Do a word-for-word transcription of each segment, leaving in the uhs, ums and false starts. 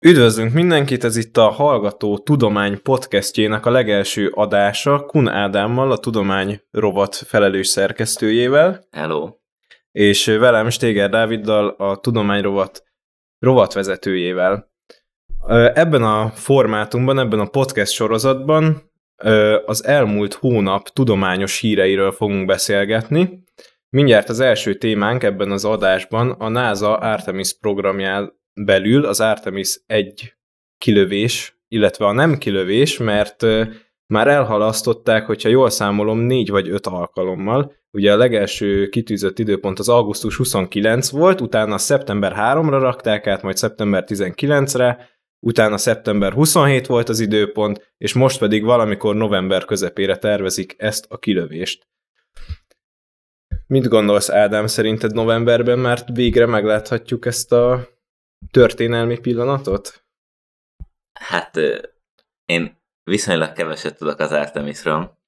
Üdvözlünk mindenkit, ez itt a Hallgató Tudomány podcastjének a legelső adása, Kun Ádámmal, a Tudomány rovat felelős szerkesztőjével. Hello! És velem, Steger Dáviddal, a Tudomány rovat rovatvezetőjével. Ebben a formátumban, ebben a podcast sorozatban az elmúlt hónap tudományos híreiről fogunk beszélgetni. Mindjárt az első témánk ebben az adásban a NASA Artemis programján belül az Artemis egy kilövés, illetve a nem kilövés, mert már elhalasztották, hogyha jól számolom, négy vagy öt alkalommal. Ugye a legelső kitűzött időpont az augusztus huszonkilenc volt, utána szeptember harmadikánra rakták át, majd szeptember tizenkilencedikére, utána szeptember huszonhetedike volt az időpont, és most pedig valamikor november közepére tervezik ezt a kilövést. Mit gondolsz, Ádám, szerinted novemberben már végre megláthatjuk ezt a történelmi pillanatot? Hát én viszonylag keveset tudok az Artemisről.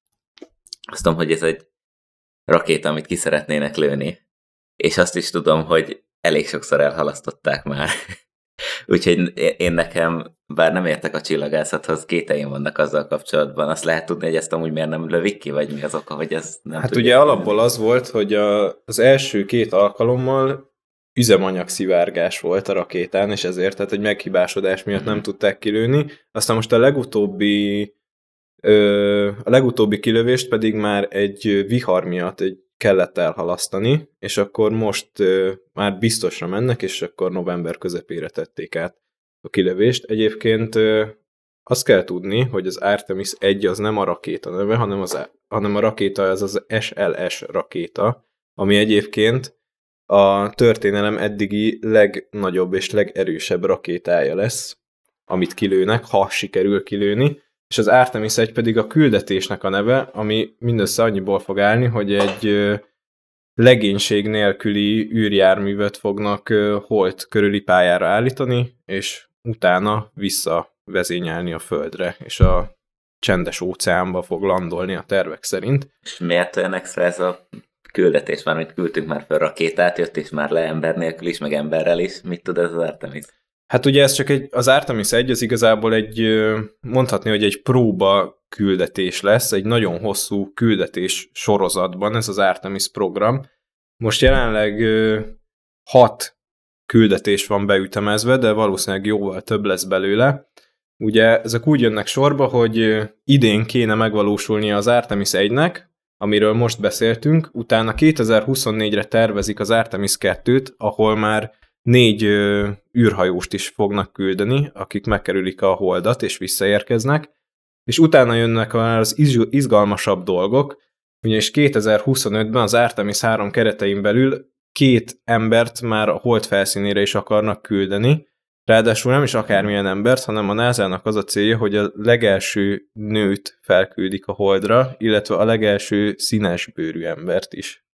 Azt tudom, hogy ez egy rakéta, amit ki szeretnének lőni, és azt is tudom, hogy elég sokszor elhalasztották már. Úgyhogy én nekem, bár nem értek a csillagászathoz, kételjeim vannak azzal kapcsolatban. Azt lehet tudni, hogy ezt amúgy miért nem lövik ki, vagy mi az oka, hogy ez nem. Hát ugye alapból az volt, hogy a, az első két alkalommal üzemanyagszivárgás volt a rakétán, és ezért, tehát egy meghibásodás miatt nem tudták kilőni. Aztán most a legutóbbi ö, a legutóbbi kilövést pedig már egy vihar miatt egy kellett elhalasztani, és akkor most ö, már biztosra mennek, és akkor november közepére tették át a kilövést. Egyébként ö, azt kell tudni, hogy az Artemis egy az nem a rakéta neve, hanem, az, hanem a rakéta az az es el es rakéta, ami egyébként a történelem eddigi legnagyobb és legerősebb rakétája lesz, amit kilőnek, ha sikerül kilőni, és az Artemis egy pedig a küldetésnek a neve, ami mindössze annyiból fog állni, hogy egy legénység nélküli űrjárművet fognak Hold körüli pályára állítani, és utána visszavezényelni a Földre, és a csendes óceánba fog landolni a tervek szerint. És miért olyan extra ez a küldetés? Már mit küldtünk már fel rakétát, jött is már le ember nélkül is, meg emberrel is. Mit tud ez az Artemis? Hát ugye ez csak egy, az Artemis egy, az igazából egy, mondhatni, hogy egy próba küldetés lesz, egy nagyon hosszú küldetés sorozatban ez az Artemis program. Most jelenleg hat küldetés van beütemezve, de valószínűleg jóval több lesz belőle. Ugye ezek úgy jönnek sorba, hogy idén kéne megvalósulnia az Artemis egynek, amiről most beszéltünk, utána kétezer-huszonnégyre tervezik az Artemis kettőt, ahol már négy ö, űrhajóst is fognak küldeni, akik megkerülik a Holdat és visszaérkeznek, és utána jönnek az izgalmasabb dolgok, ugyanis kétezer-huszonötben az Artemis három keretein belül két embert már a Hold felszínére is akarnak küldeni, ráadásul nem is akármilyen embert, hanem a nászának az a célja, hogy a legelső nőt felküldik a Holdra, illetve a legelső színesbőrű embert is.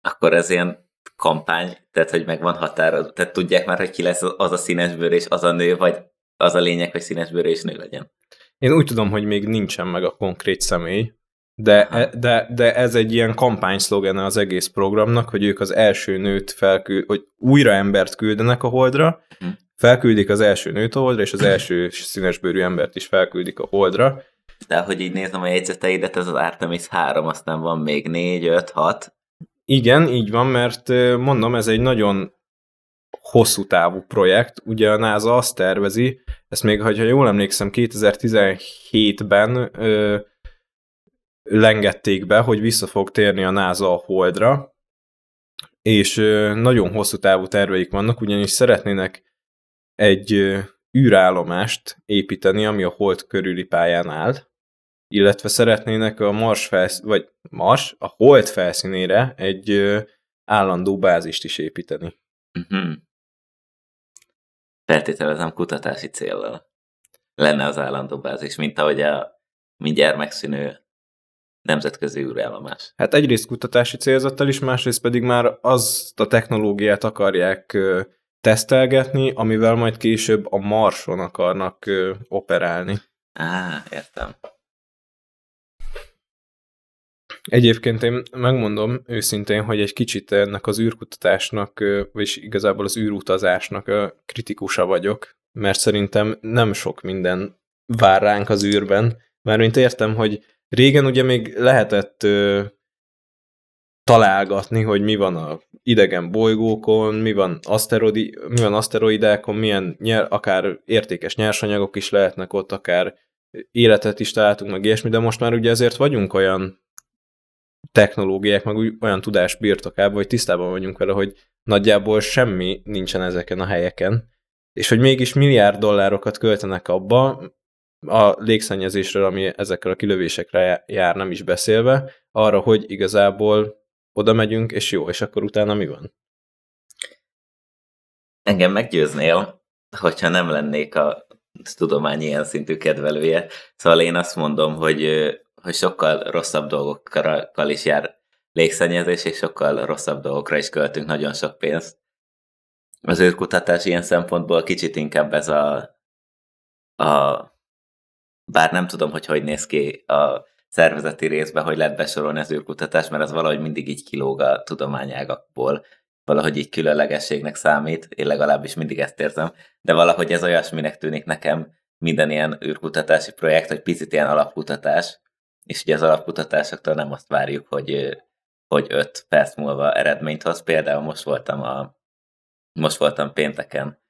Akkor ez ilyen kampány, tehát hogy megvan határa, tehát tudják már, hogy ki lesz az a színesbőr és az a nő, vagy az a lényeg, hogy színesbőr és nő legyen? Én úgy tudom, hogy még nincsen meg a konkrét személy, de, e, de, de ez egy ilyen kampányszlogene az egész programnak, hogy ők az első nőt felküld, hogy újra embert küldenek a Holdra, hm. Felküldik az első nőt a Holdra, és az első színesbőrű embert is felküldik a Holdra. De hogy így nézem a jegyzeteidet, ez az Artemis három, aztán van még négy, öt, hat. Igen, így van, mert mondom, ez egy nagyon hosszú távú projekt. Ugye a NASA azt tervezi, ezt még, ha jól emlékszem, kétezer-tizenhétben ö, lengették be, hogy vissza fog térni a NASA a Holdra, és ö, nagyon hosszú távú terveik vannak, ugyanis szeretnének egy űrállomást építeni, ami a Hold körüli pályán áll, illetve szeretnének a Mars felsz- vagy Mars, a Hold felszínére egy állandó bázist is építeni. Uh-huh. Feltételezem kutatási céllal lenne az állandó bázis, mint ahogy a mindjárt megszűnő nemzetközi űrállomás. Hát egyrészt kutatási célzattal is, másrészt pedig már azt a technológiát akarják tesztelgetni, amivel majd később a Marson akarnak ö, operálni. Á, értem. Egyébként én megmondom őszintén, hogy egy kicsit ennek az űrkutatásnak, vagyis igazából az űrutazásnak ö, kritikusa vagyok, mert szerintem nem sok minden vár ránk az űrben. Mármint értem, hogy régen ugye még lehetett ö, találgatni, hogy mi van a idegen bolygókon, mi van, aszterodi, mi van aszteroidákon, milyen nyer, akár értékes nyersanyagok is lehetnek ott, akár életet is találtunk, meg ilyesmi, de most már ugye azért vagyunk olyan technológiák, meg olyan tudás birtokában, hogy tisztában vagyunk vele, hogy nagyjából semmi nincsen ezeken a helyeken, és hogy mégis milliárd dollárokat költenek abba a légszennyezésről, ami ezekkel a kilövésekre jár, nem is beszélve, arra, hogy igazából oda megyünk, és jó, és akkor utána mi van? Engem meggyőznél, hogyha nem lennék a tudomány ilyen szintű kedvelője. Szóval én azt mondom, hogy, hogy sokkal rosszabb dolgokkal is jár légszennyezés, és sokkal rosszabb dolgokra is költünk nagyon sok pénzt. Az űrkutatás ilyen szempontból kicsit inkább ez a, a bár nem tudom, hogy hogy néz ki a szervezeti részben, hogy lehet besorolni az űrkutatás, mert az valahogy mindig így kilóg a tudományágakból, valahogy így különlegességnek számít, én legalábbis mindig ezt érzem, de valahogy ez olyasminek tűnik nekem minden ilyen űrkutatási projekt, hogy picit ilyen alapkutatás, és ugye az alapkutatásoktól nem azt várjuk, hogy, hogy öt perc múlva eredményt hoz. Például most voltam, a, most voltam pénteken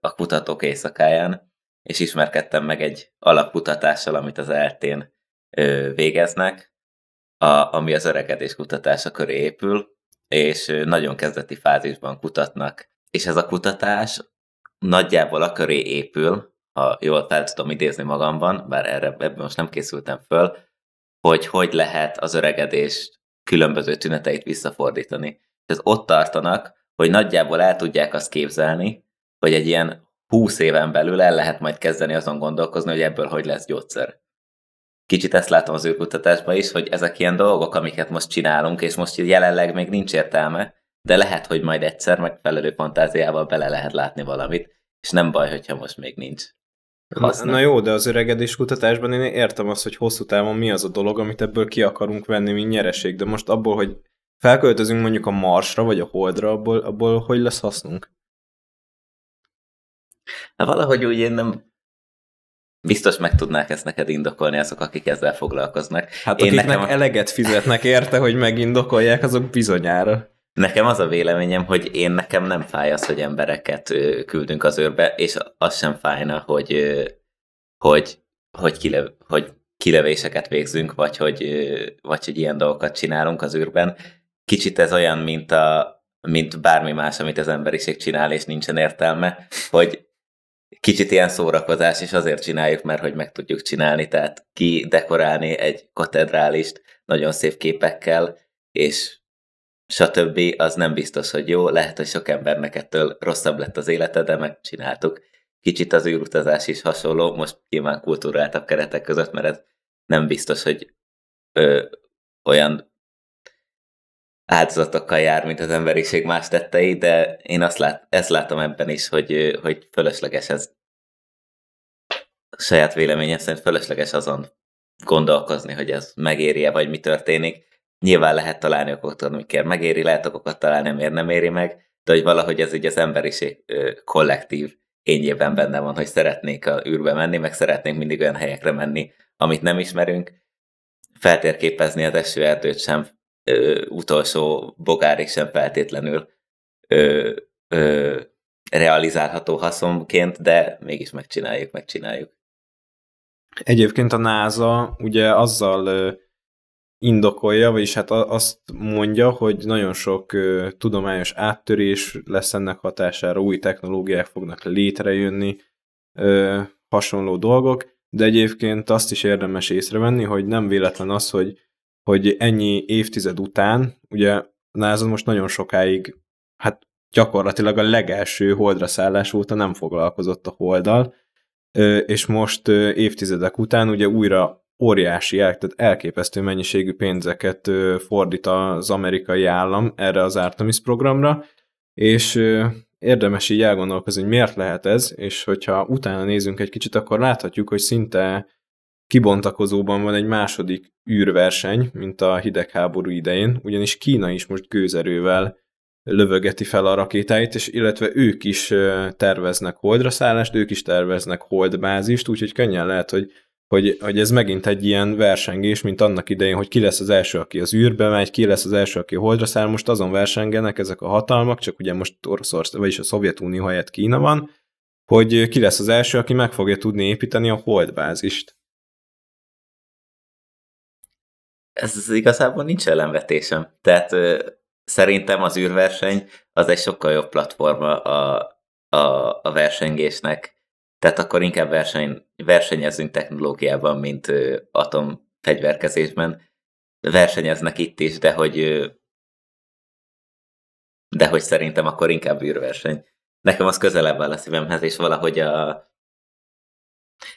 a kutatók éjszakáján, és ismerkedtem meg egy alapkutatással, amit az E L T-n végeznek, a, ami az öregedés kutatása köré épül, és nagyon kezdeti fázisban kutatnak. És ez a kutatás nagyjából a köré épül, ha jól fel tudom idézni magamban, bár erre ebben most nem készültem föl, hogy hogy lehet az öregedés különböző tüneteit visszafordítani. Tehát ott tartanak, hogy nagyjából el tudják azt képzelni, hogy egy ilyen húsz éven belül el lehet majd kezdeni azon gondolkozni, hogy ebből hogy lesz gyógyszer. Kicsit ezt látom az űrkutatásban is, hogy ezek ilyen dolgok, amiket most csinálunk, és most jelenleg még nincs értelme, de lehet, hogy majd egyszer megfelelő fantáziával bele lehet látni valamit, és nem baj, hogyha most még nincs. Na, na jó, de az öregedés kutatásban én értem azt, hogy hosszú távon mi az a dolog, amit ebből ki akarunk venni, mint nyereség, de most abból, hogy felköltözünk mondjuk a Marsra, vagy a Holdra, abból, abból hogy lesz hasznunk? Na valahogy úgy én nem... Biztos meg tudnák ezt neked indokolni azok, akik ezzel foglalkoznak. Hát én akiknek nekem... eleget fizetnek érte, hogy megindokolják, azok bizonyára. Nekem az a véleményem, hogy én nekem nem fáj az, hogy embereket küldünk az űrbe, és az sem fájna, hogy, hogy, hogy, kilev, hogy kilevéseket végzünk, vagy hogy, vagy hogy ilyen dolgokat csinálunk az űrben. Kicsit ez olyan, mint, a, mint bármi más, amit az emberiség csinál, és nincsen értelme, hogy kicsit ilyen szórakozás, és azért csináljuk, mert hogy meg tudjuk csinálni, tehát kidekorálni egy katedrálist nagyon szép képekkel, és stb. Az nem biztos, hogy jó, lehet, hogy sok embernek ettől rosszabb lett az élete, de megcsináltuk. Kicsit az űrutazás is hasonló, most nyilván kulturáltabb keretek között, mert ez nem biztos, hogy ö, olyan áldozatokkal jár, mint az emberiség más tettei, de én azt lát, ezt látom ebben is, hogy, hogy fölösleges ez. A saját véleményem szerint fölösleges azon gondolkozni, hogy ez megéri-e, vagy mi történik. Nyilván lehet találni okokat, amikor megéri, lehet okokat találni, miért nem éri meg, de hogy valahogy ez így az emberiség kollektív ényében benne van, hogy szeretnék a űrbe menni, meg szeretnénk mindig olyan helyekre menni, amit nem ismerünk. Feltérképezni az esőerdőt sem, Ö, utolsó bogárig sem feltétlenül ö, ö, realizálható haszonként, de mégis megcsináljuk, megcsináljuk. Egyébként a NASA ugye azzal ö, indokolja, vagyis hát azt mondja, hogy nagyon sok ö, tudományos áttörés lesz ennek hatására, új technológiák fognak létrejönni, ö, hasonló dolgok, de egyébként azt is érdemes észrevenni, hogy nem véletlen az, hogy hogy ennyi évtized után, ugye NASA most nagyon sokáig, hát gyakorlatilag a legelső holdra szállás óta nem foglalkozott a holddal, és most évtizedek után ugye újra óriási, tehát elképesztő mennyiségű pénzeket fordít az amerikai állam erre az Artemis programra, és érdemes így elgondolkozni, hogy miért lehet ez, és hogyha utána nézünk egy kicsit, akkor láthatjuk, hogy szinte kibontakozóban van egy második űrverseny, mint a hidegháború idején, ugyanis Kína is most gőzerővel lövögeti fel a rakétáit, és illetve ők is terveznek holdra szállást, ők is terveznek holdbázist, úgyhogy könnyen lehet, hogy, hogy, hogy ez megint egy ilyen versengés, mint annak idején, hogy ki lesz az első, aki az űrbe megy, ki lesz az első, aki holdra száll, most azon versengenek ezek a hatalmak, csak ugye most Oroszország, vagyis a Szovjetunió helyett Kína van, hogy ki lesz az első, aki meg fogja tudni építeni a holdbázist. Ez igazából nincs ellenvetésem. Tehát ö, szerintem az űrverseny az egy sokkal jobb platforma a, a, a versengésnek. Tehát akkor inkább verseny, versenyezünk technológiában, mint ö, atomfegyverkezésben. Versenyeznek itt is, de hogy, ö, de hogy szerintem akkor inkább űrverseny. Nekem az közelebb áll a szívemhez, és valahogy a...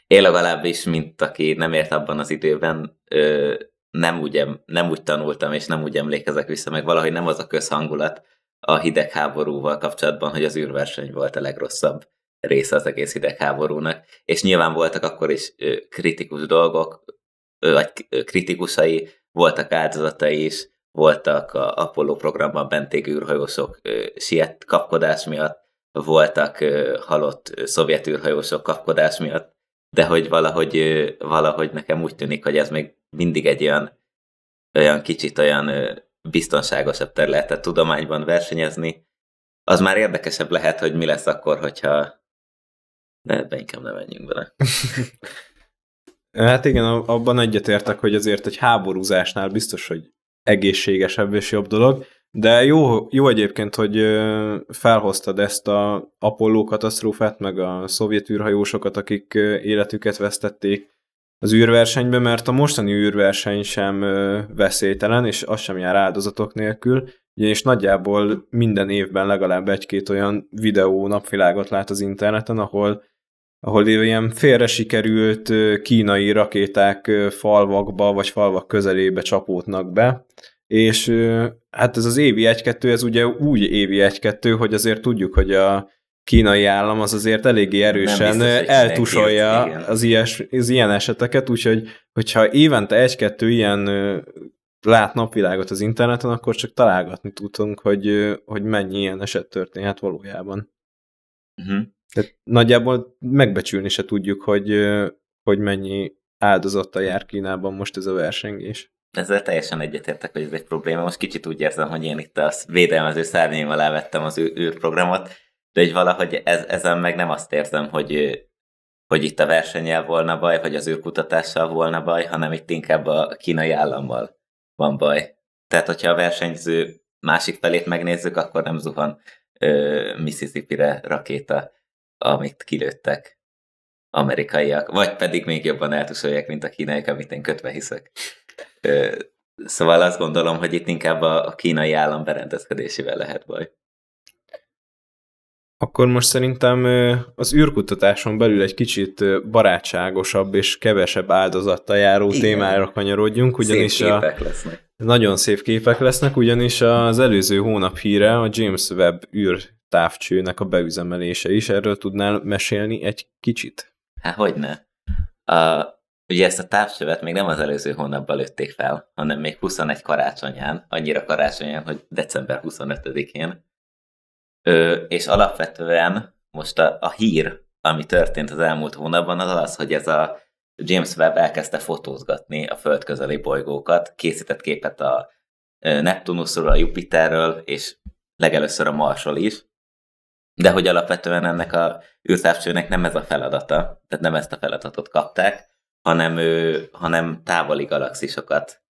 Én legalábbis, mint aki nem ért abban az időben, ö, Nem úgy, nem úgy tanultam, és nem úgy emlékezek vissza, meg valahogy nem az a közhangulat a hidegháborúval kapcsolatban, hogy az űrverseny volt a legrosszabb része az egész hidegháborúnak. És nyilván voltak akkor is kritikus dolgok, vagy kritikusai, voltak áldozatai is, voltak a Apollo programban benték űrhajósok siet kapkodás miatt, voltak halott szovjet űrhajósok kapkodás miatt, de hogy valahogy, valahogy nekem úgy tűnik, hogy ez még mindig egy olyan, olyan kicsit olyan biztonságosabb területet tudományban versenyezni. Az már érdekesebb lehet, hogy mi lesz akkor, hogyha... De ebbe inkább nem menjünk bele. Hát igen, abban egyetértek, hogy azért egy háborúzásnál biztos, hogy egészségesebb és jobb dolog, de jó, jó egyébként, hogy felhoztad ezt az Apollo katasztrófát, meg a szovjet űrhajósokat, akik életüket vesztették az űrversenyben, mert a mostani űrverseny sem veszélytelen, és az sem jár áldozatok nélkül, és nagyjából minden évben legalább egy-két olyan videó napvilágot lát az interneten, ahol, ahol ilyen félre sikerült kínai rakéták falvakba, vagy falvak közelébe csapódnak be, és hát ez az évi egy-kettő, ez ugye úgy évi egy-kettő, hogy azért tudjuk, hogy a kínai állam az azért eléggé erősen biztos, eltusolja ilyen. Az, ilyes, az ilyen eseteket, úgyhogy hogyha évente egy-kettő ilyen lát napvilágot az interneten, akkor csak találgatni tudunk, hogy, hogy mennyi ilyen eset történhet valójában. Uh-huh. Tehát nagyjából megbecsülni se tudjuk, hogy, hogy mennyi áldozattal jár Kínában most ez a versengés. Ezzel teljesen egyetértek, hogy ez egy probléma. Most kicsit úgy érzem, hogy én itt a védelmező szárnyaim alá vettem az űrprogramot, de hogy valahogy ez, ezen meg nem azt érzem, hogy, hogy itt a versennyel volna baj, vagy az űrkutatással volna baj, hanem itt inkább a kínai állammal van baj. Tehát, hogyha a versenyző másik felét megnézzük, akkor nem zuhan ö, Mississippi-re rakéta, amit kilőttek amerikaiak, vagy pedig még jobban eltusolják, mint a kínaiak, amit én kötve hiszek. Ö, szóval azt gondolom, hogy itt inkább a, a kínai állam berendezkedésével lehet baj. Akkor most szerintem az űrkutatáson belül egy kicsit barátságosabb és kevesebb áldozattal járó igen. témára kanyarodjunk, ugyanis szép a... lesznek. Nagyon szép képek lesznek, ugyanis az előző hónap híre a James Webb űrtávcsőnek a beüzemelése is. Erről tudnál mesélni egy kicsit? Hát hogyne. A, ugye ezt a távcsövet még nem az előző hónapban lőtték fel, hanem még huszonegy karácsonyán, annyira karácsonyán, hogy december huszonötödikén. Ö, és alapvetően most a, a hír, ami történt az elmúlt hónapban, az az, hogy ez a James Webb elkezdte fotózgatni a föld közeli bolygókat, készített képet a Neptunuszról, a Jupiterről, és legelőször a Marsról is, de hogy alapvetően ennek a űrtávcsőnek nem ez a feladata, tehát nem ezt a feladatot kapták, hanem, ö, hanem távoli galaxisokat,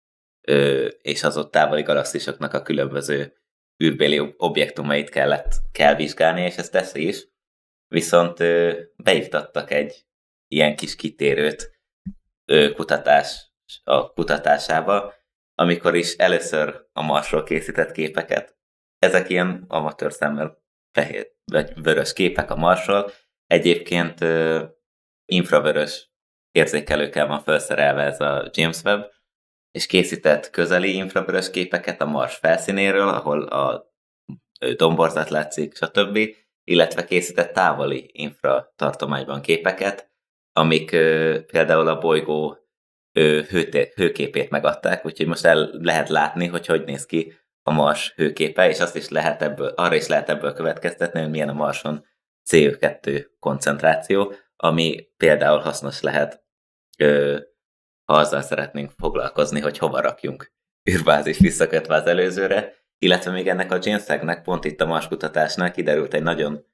ö, és az ott távoli galaxisoknak a különböző űrbéli objektumait kellett, kell vizsgálni, és ezt teszi is. Viszont ö, beiktattak egy ilyen kis kitérőt ö, kutatás, a kutatásába, amikor is először a Marsról készített képeket. Ezek ilyen amatőr szemmel fehér, vagy vörös képek a Marsról. Egyébként ö, infravörös érzékelőkkel van felszerelve ez a James Webb, és készített közeli infravörös képeket a Mars felszínéről, ahol a domborzat látszik, stb., illetve készített távoli infratartományban képeket, amik ö, például a bolygó ö, hőté, hőképét megadták, úgyhogy most el lehet látni, hogy hogy néz ki a Mars hőképe, és azt is lehet ebből, arra is lehet ebből következtetni, hogy milyen a Marson cé o kettő koncentráció, ami például hasznos lehet, ha azzal szeretnénk foglalkozni, hogy hova rakjunk űrbázis visszakötve az előzőre, illetve még ennek a James Webb-nek pont itt a Mars kutatásnál kiderült egy nagyon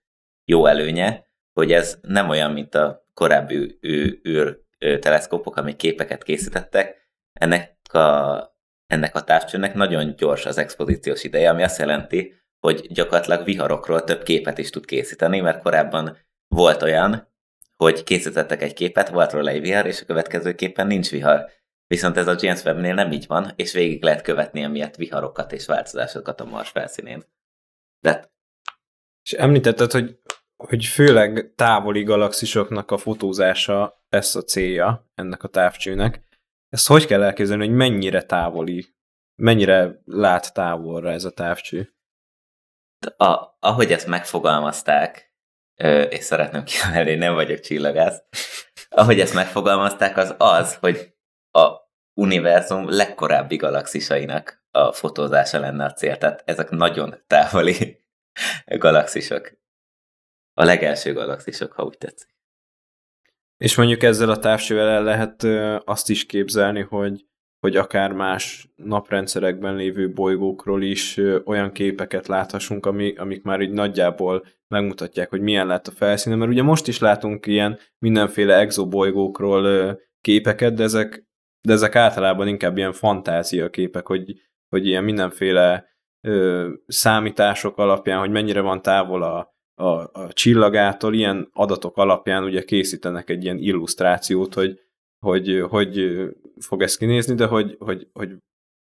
jó előnye, hogy ez nem olyan, mint a korábbi űrteleszkópok, amik képeket készítettek. Ennek a, ennek a távcsőnek nagyon gyors az expozíciós ideje, ami azt jelenti, hogy gyakorlatilag viharokról több képet is tud készíteni, mert korábban volt olyan, hogy készítettek egy képet, volt róla egy vihar, és a következő képen nincs vihar. Viszont ez a James Webb-nél nem így van, és végig lehet követni emiatt viharokat és változásokat a Mars felszínén. De... És említetted, hogy, hogy főleg távoli galaxisoknak a fotózása lesz a célja ennek a távcsőnek. Ezt hogy kell elképzelni, hogy mennyire távoli, mennyire lát távolra ez a távcső? A, ahogy ezt megfogalmazták, és szeretném kiemelni, nem vagyok csillagász, ahogy ezt megfogalmazták, az az, hogy a univerzum legkorábbi galaxisainak a fotózása lenne a cél. Tehát ezek nagyon távoli galaxisok. A legelső galaxisok, ha úgy tetszik. És mondjuk ezzel a távcsővel el lehet azt is képzelni, hogy, hogy akár más naprendszerekben lévő bolygókról is olyan képeket láthassunk, ami, amik már így nagyjából megmutatják, hogy milyen lett a felszíne. Mert ugye most is látunk ilyen mindenféle exobolygókról képeket, de ezek de ezek általában inkább ilyen fantáziaképek, hogy, hogy ilyen mindenféle ö, számítások alapján, hogy mennyire van távol a, a, a csillagától, ilyen adatok alapján ugye készítenek egy ilyen illusztrációt, hogy hogy, hogy fog ez kinézni, de hogy, hogy, hogy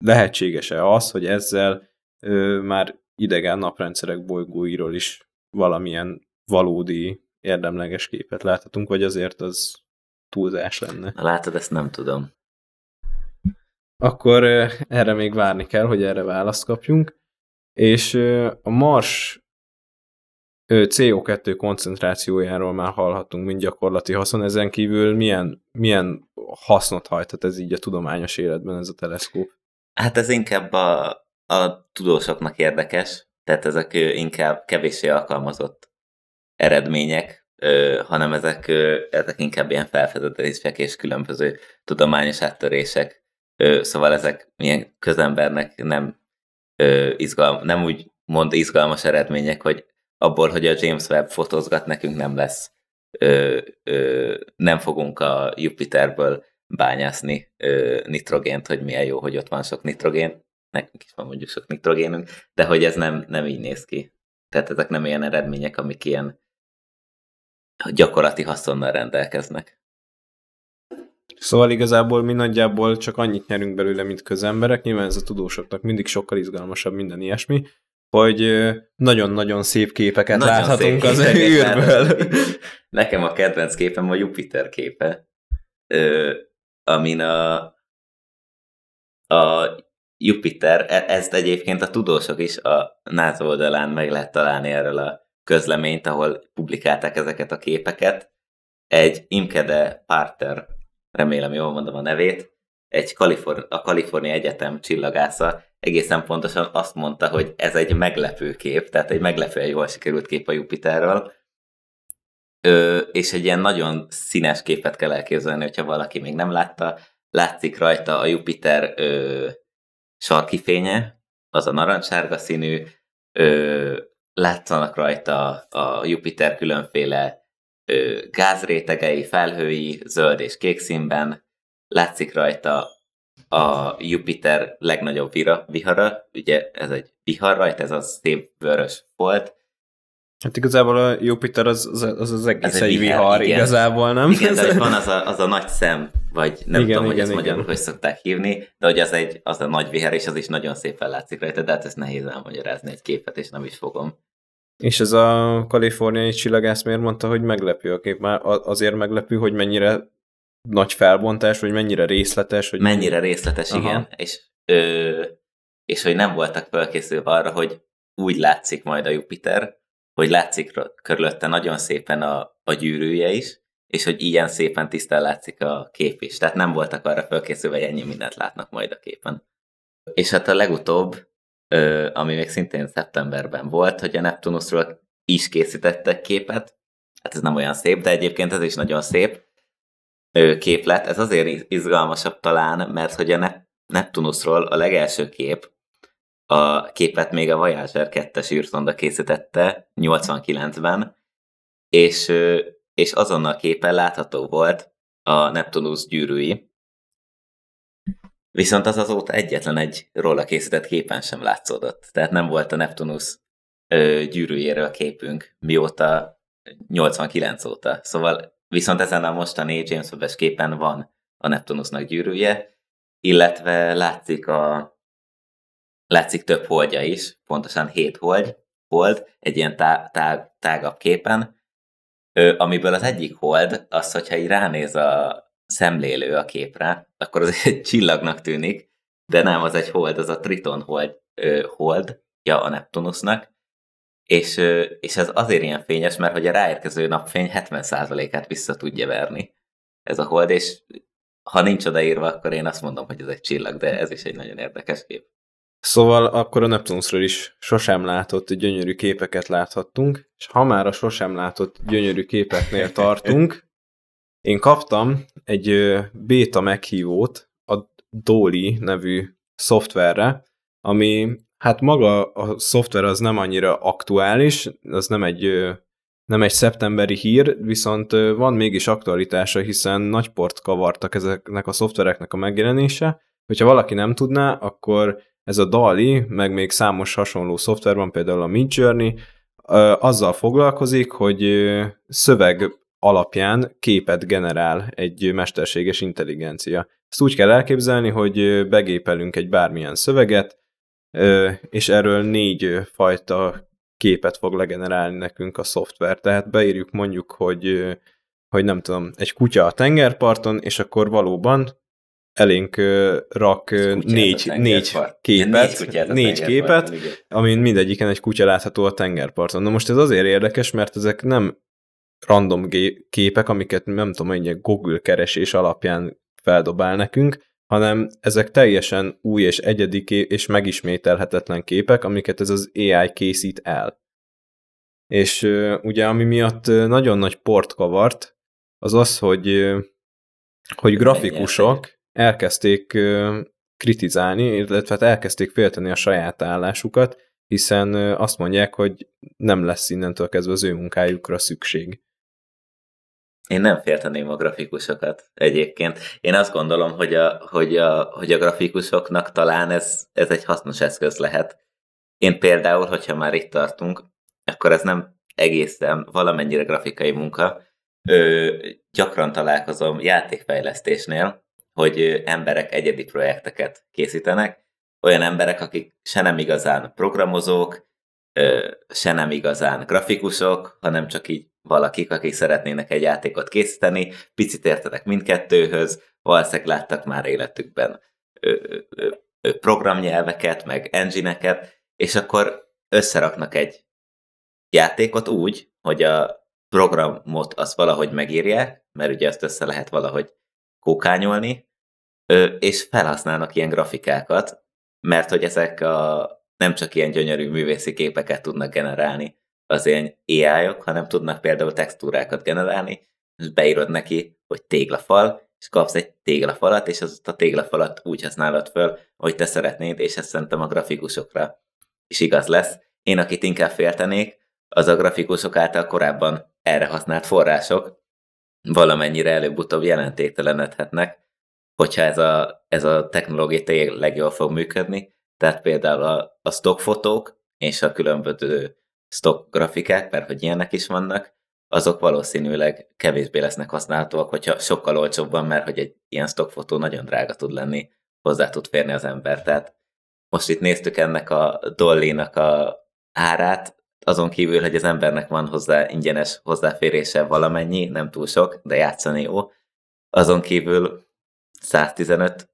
lehetséges-e az, hogy ezzel ö, már idegen naprendszerek bolygóiról is valamilyen valódi érdemleges képet láthatunk, vagy azért az túlzás lenne. Látod, ezt nem tudom. Akkor erre még várni kell, hogy erre választ kapjunk. És a Mars cé o kettő koncentrációjáról már hallhatunk, mint gyakorlati haszon. Ezen kívül milyen, milyen hasznot hajthat ez így a tudományos életben ez a teleszkóp? Hát ez inkább a, a tudósoknak érdekes, tehát ezek inkább kevéssé alkalmazott eredmények, Ö, hanem ezek, ö, ezek inkább ilyen felfedezések és különböző tudományos áttörések. Ö, szóval ezek ilyen közembernek nem, ö, izgalm, nem úgy mond izgalmas eredmények, hogy abból, hogy a James Webb fotózgat, nekünk nem lesz, ö, ö, nem fogunk a Jupiterből bányászni ö, nitrogént, hogy milyen jó, hogy ott van sok nitrogén. Nekünk is van mondjuk sok nitrogénünk, de hogy ez nem, nem így néz ki. Tehát ezek nem ilyen eredmények, amik ilyen gyakorlati haszonnal rendelkeznek. Szóval igazából mi nagyjából csak annyit nyerünk belőle, mint közemberek, nyilván ez a tudósoknak mindig sokkal izgalmasabb minden ilyesmi, hogy nagyon-nagyon szép képeket nagyon láthatunk szép az űrből. Nekem a kedvenc képem a Jupiter képe, amin a, a Jupiter, ezt egyébként a tudósok is a NASA oldalán meg lehet találni erről a közleményt, ahol publikálták ezeket a képeket. Egy Imke de Parter, remélem jól mondom a nevét, egy Kaliforn- a Kalifornia Egyetem csillagásza egészen pontosan azt mondta, hogy ez egy meglepő kép, tehát egy meglepően jól sikerült kép a Jupiterről, Ö, és egy ilyen nagyon színes képet kell elképzelni, hogyha valaki még nem látta. Látszik rajta a Jupiter ö, sarki fénye, az a narancssárga színű, ö, látszanak rajta a Jupiter különféle ö, gázrétegei, felhői, zöld és kék színben. Látszik rajta a Jupiter legnagyobb vira, vihara. Ugye ez egy vihar rajta, ez a szép vörös volt. Hát igazából a Jupiter az az, az, az egész ez egy, egy vihar, vihar igazából, nem? Igen, de van az a, az a nagy szem, vagy nem igen, tudom, igen, hogy ezt igen. Magyarul hogy szokták hívni, de hogy az, egy, az a nagy vihar, és az is nagyon szépen látszik rajta, de hát ezt nehéz elmagyarázni egy képet, és nem is fogom. És ez a kaliforniai csillagász miért mondta, hogy meglepő a kép? Már azért meglepő, hogy mennyire nagy felbontás, vagy mennyire részletes? Hogy... Mennyire részletes, aha. Igen. És, ö, és hogy nem voltak felkészülve arra, hogy úgy látszik majd a Jupiter, hogy látszik körülötte nagyon szépen a, a gyűrűje is, és hogy ilyen szépen tisztán látszik a kép is. Tehát nem voltak arra felkészülve, hogy ennyi mindent látnak majd a képen. És hát a legutóbb ami még szintén szeptemberben volt, hogy a Neptunuszról is készítettek képet. Hát ez nem olyan szép, de egyébként ez is nagyon szép kép lett. Ez azért izgalmasabb talán, mert hogy a Neptunuszról a legelső kép, a képet még a Voyager kettes űrszonda készítette nyolcvankilencben, és, és azon a képen látható volt a Neptunusz gyűrűi. Viszont az azóta egyetlen egy róla készített képen sem látszódott. Tehát nem volt a Neptunusz gyűrűjéről képünk, mióta nyolcvankilenc óta. Szóval viszont ezen a mostani James Webb-es képen van a Neptunusznak gyűrűje, illetve látszik a Látszik több holdja is, pontosan hét hold, hold egy ilyen tá, tá, tágabb képen, ö, amiből az egyik hold, az, hogyha így ránéz a szemlélő a képre, akkor az egy csillagnak tűnik, de nem, az egy hold, az a Triton hold, ö, holdja a Neptunusznak, és, ö, és ez azért ilyen fényes, mert hogy a ráérkező napfény hetven százalékát vissza tudja verni ez a hold, és ha nincs odaírva, akkor én azt mondom, hogy ez egy csillag, de ez is egy nagyon érdekes kép. Szóval akkor a Neptunuszról is sosem látott gyönyörű képeket láthattunk, és ha már a sosem látott gyönyörű képeknél tartunk, én kaptam egy béta meghívót a DALL-E nevű szoftverre, ami hát maga a szoftver az nem annyira aktuális, az nem egy, nem egy szeptemberi hír, viszont van mégis aktualitása, hiszen nagy port kavartak ezeknek a szoftvereknek a megjelenése. Hogyha valaki nem tudná, akkor ez a DALL-E, meg még számos hasonló szoftver van, például a Midjourney, azzal foglalkozik, hogy szöveg alapján képet generál egy mesterséges intelligencia. Ezt úgy kell elképzelni, hogy begépelünk egy bármilyen szöveget, és erről négy fajta képet fog legenerálni nekünk a szoftver. Tehát beírjuk mondjuk, hogy, hogy nem tudom, egy kutya a tengerparton, és akkor valóban elénk rak négy, négy képet, ja, négy négy képet amin mindegyiken egy kutya látható a tengerparton. Na most ez azért érdekes, mert ezek nem random gé- képek, amiket nem tudom, hogy Google keresés alapján feldobál nekünk, hanem ezek teljesen új és egyedi kép- és megismételhetetlen képek, amiket ez az á i készít el. És ugye ami miatt nagyon nagy port kavart, az az, hogy, hogy grafikusok elkezdték kritizálni, illetve elkezdték félteni a saját állásukat, hiszen azt mondják, hogy nem lesz innentől kezdve az ő munkájukra szükség. Én nem félteném a grafikusokat egyébként. Én azt gondolom, hogy a, hogy a, hogy a grafikusoknak talán ez, ez egy hasznos eszköz lehet. Én például, hogyha már itt tartunk, akkor ez nem egészen valamennyire grafikai munka. Ö, gyakran találkozom játékfejlesztésnél, hogy emberek egyedi projekteket készítenek, olyan emberek, akik se nem igazán programozók, se nem igazán grafikusok, hanem csak így valakik, akik szeretnének egy játékot készíteni, picit értenek mindkettőhöz, valószínűleg láttak már életükben programnyelveket, meg engine-eket, és akkor összeraknak egy játékot úgy, hogy a programot azt valahogy megírják, mert ugye azt össze lehet valahogy kókányolni, és felhasználnak ilyen grafikákat, mert hogy ezek a, nem csak ilyen gyönyörű művészi képeket tudnak generálni az ilyen á i-ok, hanem tudnak például textúrákat generálni, és beírod neki, hogy téglafal, és kapsz egy téglafalat, és az a téglafalat úgy használod föl, ahogy te szeretnéd, és ez szerintem a grafikusokra is igaz lesz. Én, akit inkább féltenék, az a grafikusok által korábban erre használt források valamennyire előbb-utóbb jelentéktelenedhetnek, hogyha ez a, ez a technológia tényleg jól fog működni, tehát például a, a stockfotók és a különböző stock grafikák, mert hogy ilyenek is vannak, azok valószínűleg kevésbé lesznek használhatóak, hogyha sokkal olcsóbban, mert hogy egy ilyen stockfotó nagyon drága tud lenni, hozzá tud férni az ember. Tehát most itt néztük ennek a DALL-E-nak a árát, azon kívül, hogy az embernek van hozzá ingyenes hozzáférése valamennyi, nem túl sok, de játszani jó, azon kívül száztizenöt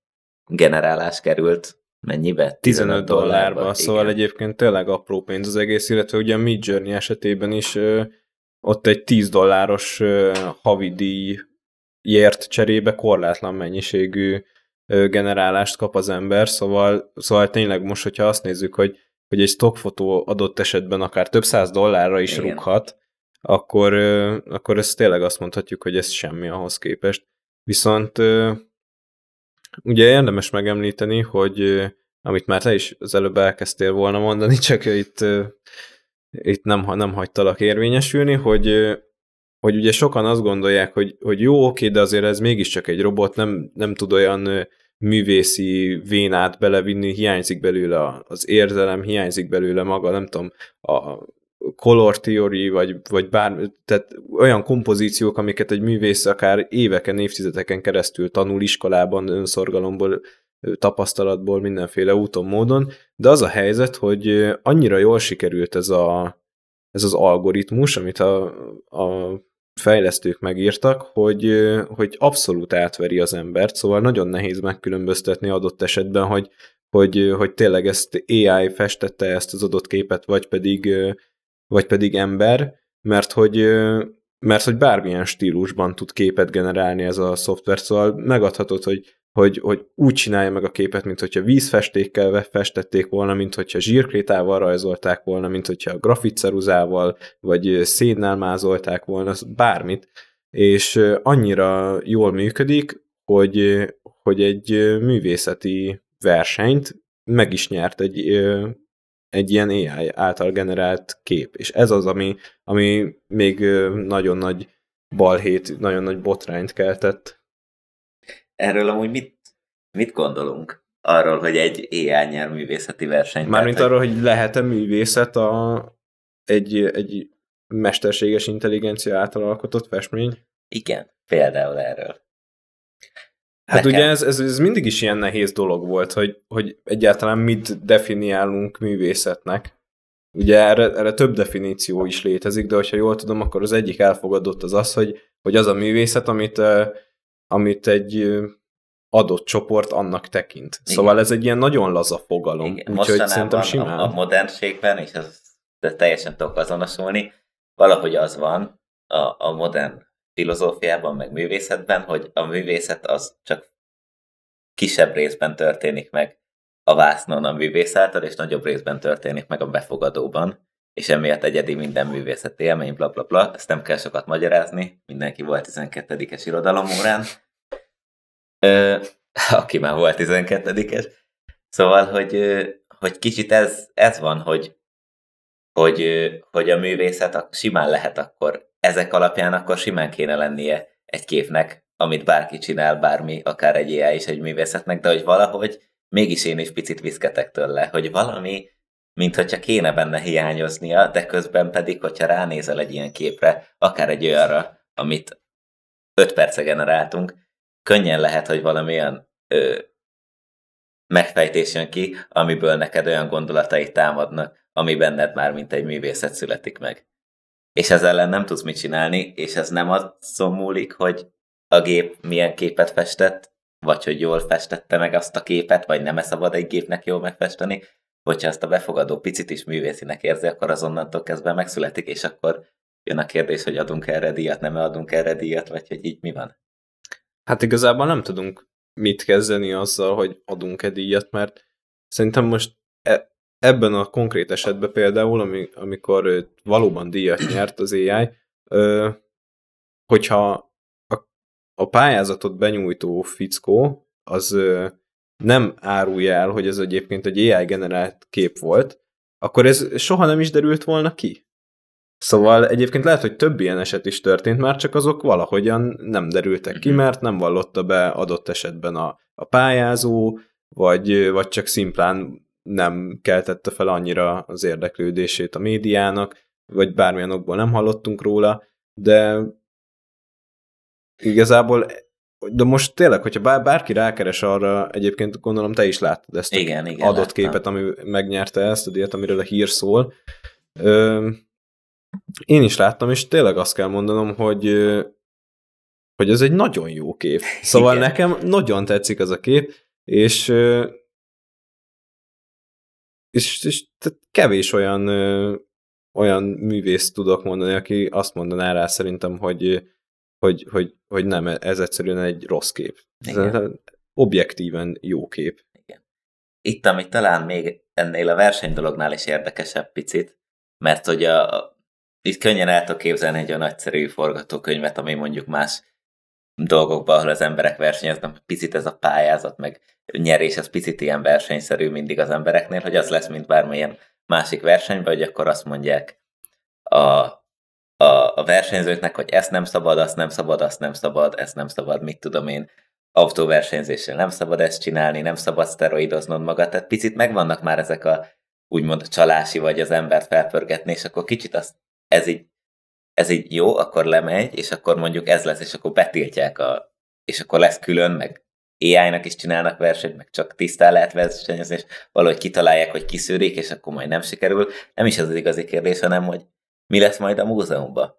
generálás került mennyibe? tizenöt dollárba, dollárba szóval egyébként tényleg apró pénz az egész, illetve ugye a Midjourney esetében is ö, ott egy tíz dolláros ö, havidíjért cserébe korlátlan mennyiségű generálást kap az ember, szóval, szóval tényleg most, hogyha azt nézzük, hogy, hogy egy stockfotó adott esetben akár több száz dollárra is igen. rúghat, akkor, akkor ezt tényleg azt mondhatjuk, hogy ez semmi ahhoz képest. Viszont ugye érdemes megemlíteni, hogy amit már te is az előbb elkezdtél volna mondani, csak itt, itt nem, nem hagytalak érvényesülni, hogy, hogy ugye sokan azt gondolják, hogy, hogy jó, oké, de azért ez mégiscsak egy robot, nem, nem tud olyan művészi vénát belevinni, hiányzik belőle az érzelem, hiányzik belőle maga, nem tudom, a color theory, vagy, vagy bár, tehát olyan kompozíciók, amiket egy művész akár éveken, évtizedeken keresztül tanul iskolában, önszorgalomból, tapasztalatból, mindenféle úton, módon, de az a helyzet, hogy annyira jól sikerült ez, a, ez az algoritmus, amit a, a fejlesztők megírtak, hogy, hogy abszolút átveri az embert, szóval nagyon nehéz megkülönböztetni adott esetben, hogy, hogy, hogy tényleg ezt á i festette ezt az adott képet, vagy pedig, vagy pedig ember, mert hogy... mert hogy bármilyen stílusban tud képet generálni ez a szoftver, szóval megadhatod, hogy, hogy, hogy úgy csinálja meg a képet, mint hogyha vízfestékkel festették volna, mint hogyha zsírkrétával rajzolták volna, mint hogyha grafitceruzával, vagy szénnál mázolták volna, bármit, és annyira jól működik, hogy, hogy egy művészeti versenyt meg is nyert egy... egy ilyen á i által generált kép. És ez az, ami, ami még nagyon nagy balhét, nagyon nagy botrányt keltett. Erről amúgy mit, mit gondolunk? Arról, hogy egy á i nyer művészeti versenyt? Mármint tehát, arról, hogy lehet-e művészet a, egy, egy mesterséges intelligencia által alkotott festmény? Igen, például erről. Hát nekem. Ugye ez, ez, ez mindig is ilyen nehéz dolog volt, hogy, hogy egyáltalán mit definiálunk művészetnek. Ugye erre, erre több definíció is létezik, de hogyha jól tudom, akkor az egyik elfogadott az az, hogy, hogy az a művészet, amit, amit egy adott csoport annak tekint. Igen. Szóval ez egy ilyen nagyon laza fogalom. Úgyhogy szerintem simán. A, a modernségben, és az, de teljesen tudok azonosulni, valahogy az van a, a modern filozófiában, meg művészetben, hogy a művészet az csak kisebb részben történik meg a vásznon a művész által, és nagyobb részben történik meg a befogadóban, és emiatt egyedi minden művészeti élmény, bla bla bla, ezt nem kell sokat magyarázni, mindenki volt tizenkettedikes irodalomórán, Ö, aki már volt tizenkettedikes, szóval, hogy, hogy kicsit ez, ez van, hogy, hogy, hogy a művészet simán lehet akkor ezek alapján akkor simán kéne lennie egy képnek, amit bárki csinál, bármi, akár egy á i is egy művészetnek, de hogy valahogy mégis én is picit viszketek tőle, hogy valami, minthogyha kéne benne hiányoznia, de közben pedig, hogyha ránézel egy ilyen képre, akár egy olyanra, amit öt perce generáltunk, könnyen lehet, hogy valami olyan ö, megfejtés jön ki, amiből neked olyan gondolatai támadnak, ami benned már mint egy művészet születik meg. És ezzel ellen nem tudsz mit csinálni, és ez nem azon múlik, hogy a gép milyen képet festett, vagy hogy jól festette meg azt a képet, vagy nem-e szabad egy gépnek jól megfesteni, hogyha ezt a befogadó picit is művészinek érzi, akkor azonnantól kezdve megszületik, és akkor jön a kérdés, hogy adunk erre díjat, nem adunk erre díjat, vagy hogy így mi van. Hát igazából nem tudunk mit kezdeni azzal, hogy adunk-e díjat, mert szerintem most... E- Ebben a konkrét esetben például, amikor valóban díjat nyert az á i, hogyha a pályázatot benyújtó fickó az nem árulja el, hogy ez egyébként egy á i generált kép volt, akkor ez soha nem is derült volna ki. Szóval egyébként lehet, hogy több ilyen eset is történt már, csak azok valahogyan nem derültek ki, mert nem vallotta be adott esetben a, a pályázó, vagy, vagy csak szimplán nem keltette fel annyira az érdeklődését a médiának, vagy bármilyen okból nem hallottunk róla, de igazából, de most tényleg, hogyha bár, bárki rákeres arra, egyébként gondolom te is láttad ezt igen, igen, adott láttam. Képet, ami megnyerte ezt a díjat, amiről a hír szól. Ö, én is láttam, és tényleg azt kell mondanom, hogy, hogy ez egy nagyon jó kép. Szóval igen. Nekem nagyon tetszik ez a kép, és És, és kevés olyan, ö, olyan művész tudok mondani, aki azt mondaná rá szerintem, hogy, hogy, hogy, hogy nem, ez egyszerűen egy rossz kép. objektíven jó kép. Igen. Itt, ami talán még ennél a versenydolognál is érdekesebb picit, mert hogy a, a, itt könnyen el tudok képzelni egy olyan nagyszerű forgatókönyvet, ami mondjuk más dolgokban, ahol az emberek versenyeznek, picit ez a pályázat, meg nyerés, az picit ilyen versenyszerű mindig az embereknél, hogy az lesz, mint bármilyen másik versenyben, hogy akkor azt mondják a, a, a versenyzőknek, hogy ezt nem szabad, azt nem szabad, azt nem szabad, ezt nem szabad, mit tudom én, autóversenyzéssel nem szabad ezt csinálni, nem szabad szteroidoznod magad, tehát picit megvannak már ezek a úgymond a csalási, vagy az embert felpörgetni, és akkor kicsit az, ez így ez így jó, akkor lemegy, és akkor mondjuk ez lesz, és akkor betiltják, a, és akkor lesz külön, meg á í-nak is csinálnak versenyt, meg csak tisztán lehet versenyezni, és valahogy kitalálják, hogy kiszűrik, és akkor majd nem sikerül. Nem is az az igazi kérdés, hanem, hogy mi lesz majd a múzeumban.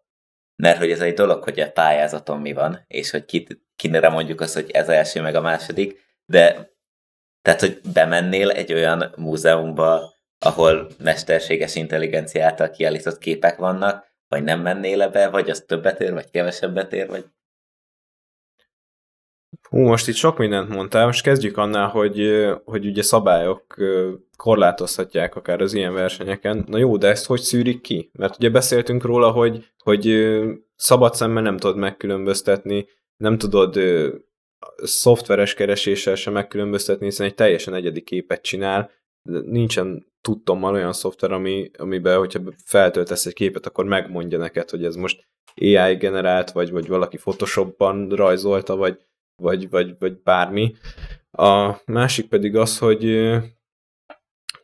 Mert hogy ez egy dolog, hogy a pályázaton mi van, és hogy ki, kinere mondjuk azt, hogy ez első, meg a második, de tehát, hogy bemennél egy olyan múzeumba, ahol mesterséges intelligencia által kiállított képek vannak, vagy nem mennél be, vagy az többet ér, vagy kevesebbet ér, vagy... Hú, most itt sok mindent mondtál, most kezdjük annál, hogy, hogy ugye szabályok korlátozhatják akár az ilyen versenyeken. Na jó, de ezt hogy szűrik ki? Mert ugye beszéltünk róla, hogy, hogy szabad szemmel nem tudod megkülönböztetni, nem tudod szoftveres kereséssel sem megkülönböztetni, hiszen egy teljesen egyedi képet csinál, nincsen tudtommal olyan szoftver, ami, amiben, hogyha feltöltesz egy képet, akkor megmondja neked, hogy ez most á í generált, vagy, vagy valaki Photoshopban rajzolta, vagy, vagy, vagy, vagy bármi. A másik pedig az, hogy,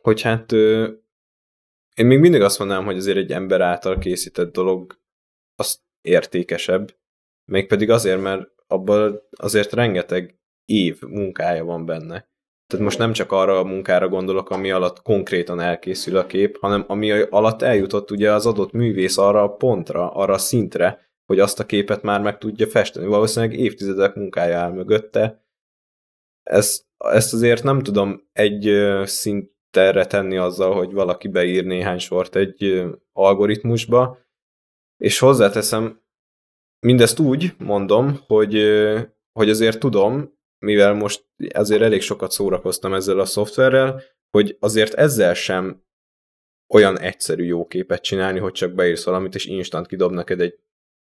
hogy hát én még mindig azt mondanám, hogy azért egy ember által készített dolog az értékesebb, mégpedig azért, mert abban azért rengeteg év munkája van benne. Tehát most nem csak arra a munkára gondolok, ami alatt konkrétan elkészül a kép, hanem ami alatt eljutott ugye az adott művész arra a pontra, arra a szintre, hogy azt a képet már meg tudja festeni. Valószínűleg évtizedek munkája áll mögötte. Ezt, ezt azért nem tudom egy szintre tenni azzal, hogy valaki beír néhány sort egy algoritmusba, és hozzáteszem, mindezt úgy mondom, hogy, hogy azért tudom, mivel most azért elég sokat szórakoztam ezzel a szoftverrel, hogy azért ezzel sem olyan egyszerű jó képet csinálni, hogy csak beírsz valamit, és instant kidob neked egy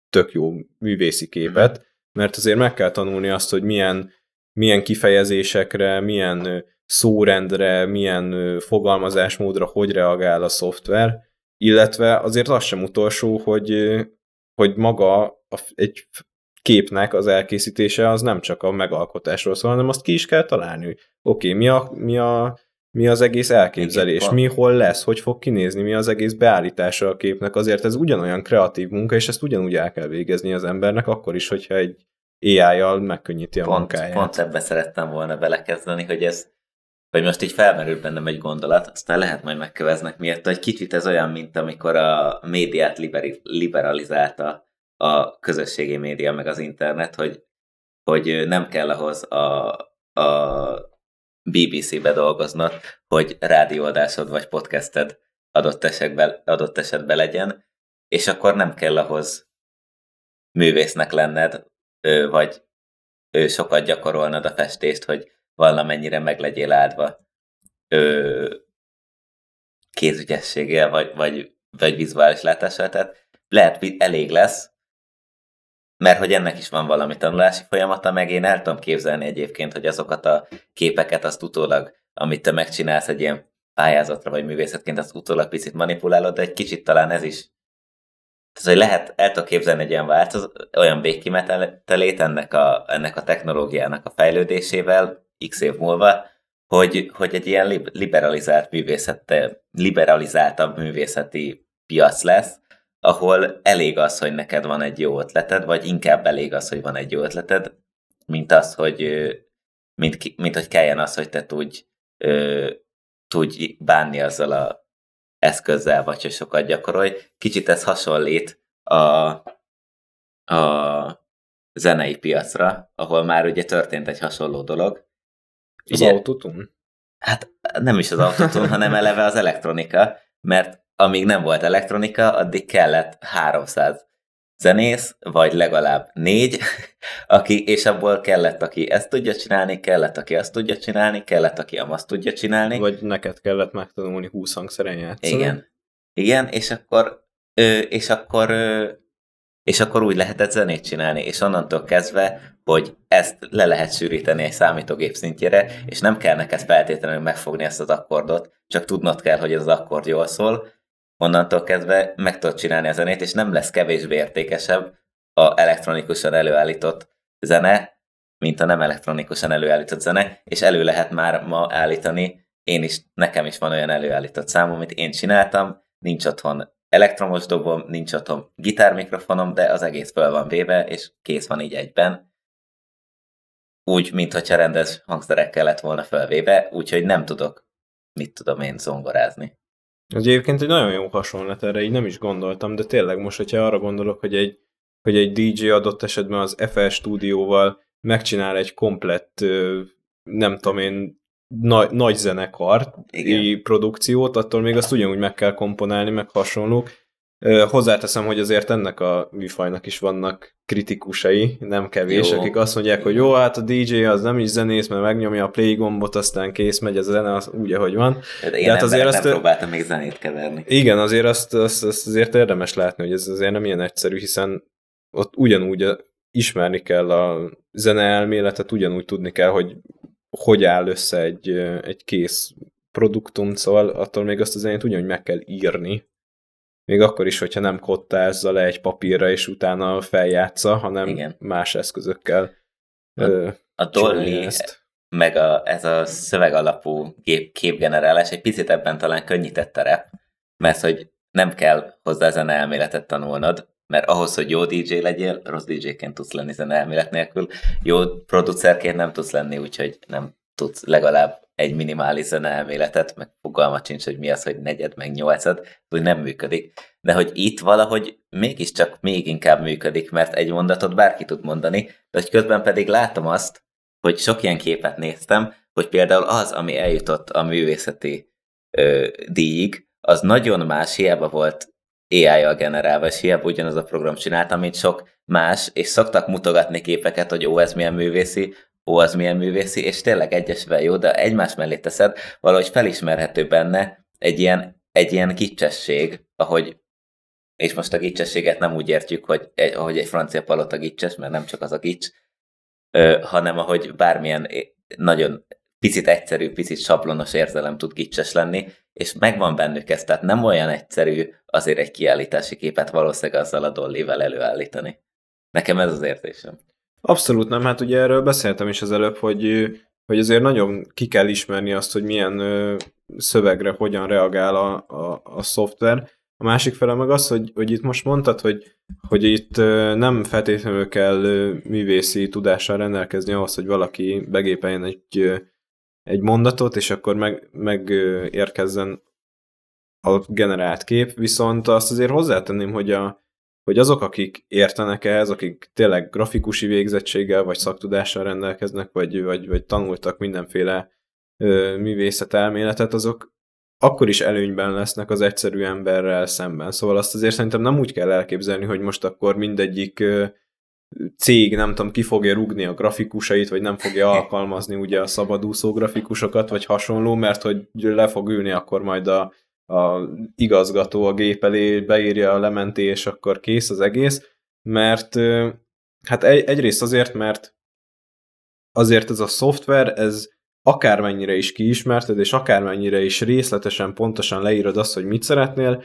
tök jó művészi képet, mert azért meg kell tanulni azt, hogy milyen, milyen kifejezésekre, milyen szórendre, milyen fogalmazásmódra, hogy reagál a szoftver, illetve azért az sem utolsó, hogy, hogy maga egy képnek az elkészítése az nem csak a megalkotásról szól, hanem azt ki is kell találni, hogy oké, okay, mi, a, mi, a, mi az egész elképzelés, mi hol lesz, hogy fog kinézni, mi az egész beállítása a képnek, azért ez ugyanolyan kreatív munka, és ezt ugyanúgy el kell végezni az embernek, akkor is, hogyha egy á í-jal megkönnyíti a pont, munkáját. Pont ebbe szerettem volna belekezdeni, hogy ez, vagy most így felmerül bennem egy gondolat, aztán lehet majd megköveznek miatt, hogy kicsit ez olyan, mint amikor a médiát liberi, liberalizálta a közösségi média, meg az internet, hogy, hogy nem kell ahhoz a, a bé bé cé-be dolgoznod, hogy rádióadásod vagy podcasted adott esetben, adott esetben legyen, és akkor nem kell ahhoz művésznek lenned, vagy sokat gyakorolnod a festést, hogy valamennyire meg legyél áldva kézügyességgel, vagy, vagy, vagy vizuális látással, tehát lehet elég lesz, mert hogy ennek is van valami tanulási folyamata, meg én el tudom képzelni egyébként, hogy azokat a képeket azt utólag, amit te megcsinálsz egy ilyen pályázatra, vagy művészetként, azt utólag picit manipulálod, de egy kicsit talán ez is. Tehát, hogy lehet, el tudom képzelni egy ilyen változ, olyan végkimenetelét ennek a, ennek a technológiának a fejlődésével, x év múlva, hogy, hogy egy ilyen liberalizált művészete, liberalizáltabb művészeti piac lesz, ahol elég az, hogy neked van egy jó ötleted, vagy inkább elég az, hogy van egy jó ötleted, mint az, hogy, mint, mint hogy kelljen az, hogy te tudj, tudj bánni azzal az eszközzel, vagy hogy sokat gyakorolj. Kicsit ez hasonlít a, a zenei piacra, ahol már ugye történt egy hasonló dolog. Ugye, az autotune? Hát nem is az autotune, hanem eleve az elektronika, mert amíg nem volt elektronika, addig kellett háromszáz zenész, vagy legalább négy, aki, és abból kellett, aki ezt tudja csinálni, kellett, aki azt tudja csinálni, kellett, aki azt tudja csinálni. Vagy neked kellett megtanulni húsz hangszeren játszani. Igen. Igen, és akkor, és akkor, és akkor úgy lehetett zenét csinálni, és onnantól kezdve, hogy ezt le lehet sűríteni egy számítógép szintjére, és nem kell neked feltétlenül megfogni ezt az akkordot, csak tudnod kell, hogy ez az akkord jól szól, onnantól kezdve meg tudod csinálni a zenét, és nem lesz kevésbé értékesebb a elektronikusan előállított zene, mint a nem elektronikusan előállított zene, és elő lehet már ma állítani, én is, nekem is van olyan előállított számom, amit én csináltam, nincs otthon elektromos dobom, nincs otthon gitármikrofonom, de az egész föl van véve, és kész van így egyben. Úgy, mintha rendes hangszerekkel lett volna fölvéve, úgyhogy nem tudok, mit tudom én, zongorázni. Ez egyébként egy nagyon jó hasonlat, erre így nem is gondoltam, de tényleg most, hogyha arra gondolok, hogy egy, hogy egy dé jé adott esetben az ef el Studióval megcsinál egy komplett, nem tudom én, nagy, nagy zenekari produkciót, attól még azt ugyanúgy meg kell komponálni, meg hasonlók. Hozzáteszem, hogy azért ennek a műfajnak is vannak kritikusai, nem kevés, jó, akik azt mondják, hogy jó, hát a dé jé az nem is zenész, mert megnyomja a play gombot, aztán kész, megy a zene, az úgy, ahogy van. De én hát azért azt, nem próbáltam még zenét keverni. Igen, azért azt, azt, azt azért érdemes látni, hogy ez azért nem ilyen egyszerű, hiszen ott ugyanúgy ismerni kell a zeneelméletet, ugyanúgy tudni kell, hogy hogy áll össze egy, egy kész produktum, szóval attól még azt a zenét ugyanúgy meg kell írni. Még akkor is, hogyha nem kottázza le egy papírra, és utána feljátsza, hanem igen, más eszközökkel A, ö, a dé á el-é, meg a, ez a szövegalapú gép, képgenerálás egy picit ebben talán könnyített terep, mert hogy nem kell hozzá zeneelméletet tanulnod, mert ahhoz, hogy jó dé jé legyél, rossz dé jé-ként tudsz lenni zeneelmélet nélkül, jó producerként nem tudsz lenni, úgyhogy nem tudsz legalább egy minimális zeneelméletet, meg fogalmat sincs, hogy mi az, hogy negyed, meg nyolcad, úgy nem működik. De hogy itt valahogy mégiscsak még inkább működik, mert egy mondatot bárki tud mondani, de hogy közben pedig látom azt, hogy sok ilyen képet néztem, hogy például az, ami eljutott a művészeti ö, díjig, az nagyon más, hiába volt á í-jal generálva, és hiába ugyanaz a program csinálta, mint sok más, és szoktak mutogatni képeket, hogy ó, ez milyen művészi, ó, az milyen művészi, és tényleg egyesével jó, de egymás mellé teszed, valahogy felismerhető benne egy ilyen, egy ilyen gicsesség, ahogy, és most a gicsességet nem úgy értjük, hogy egy, ahogy egy francia palota gicses, mert nem csak az a gics, ö, hanem ahogy bármilyen nagyon picit egyszerű, picit sablonos érzelem tud gicses lenni, és megvan bennük ez, tehát nem olyan egyszerű azért egy kiállítási képet valószínűleg azzal a dollivel előállítani. Nekem ez az érzésem. Abszolút nem, hát ugye erről beszéltem is az előbb, hogy, hogy azért nagyon ki kell ismerni azt, hogy milyen ö, szövegre hogyan reagál a, a, a szoftver. A másik fele meg az, hogy, hogy itt most mondtad, hogy, hogy itt ö, nem feltétlenül kell ö, művészi tudással rendelkezni ahhoz, hogy valaki begépeljen egy, ö, egy mondatot, és akkor meg, meg ö, érkezzen a generált kép, viszont azt azért hozzátenném, hogy a hogy azok, akik értenek ehhez, akik tényleg grafikusi végzettséggel, vagy szaktudással rendelkeznek, vagy, vagy, vagy tanultak mindenféle ö, művészetelméletet, azok akkor is előnyben lesznek az egyszerű emberrel szemben. Szóval azt azért szerintem nem úgy kell elképzelni, hogy most akkor mindegyik ö, cég, nem tudom, ki fogja rúgni a grafikusait, vagy nem fogja alkalmazni ugye a szabadúszó grafikusokat, vagy hasonló, mert hogy le fog ülni akkor majd a a igazgató a gép elé, beírja a lementi, és akkor kész az egész, mert hát egy, egyrészt azért, mert azért ez a szoftver, ez akármennyire is kiismerted, és akármennyire is részletesen, pontosan leírod azt, hogy mit szeretnél,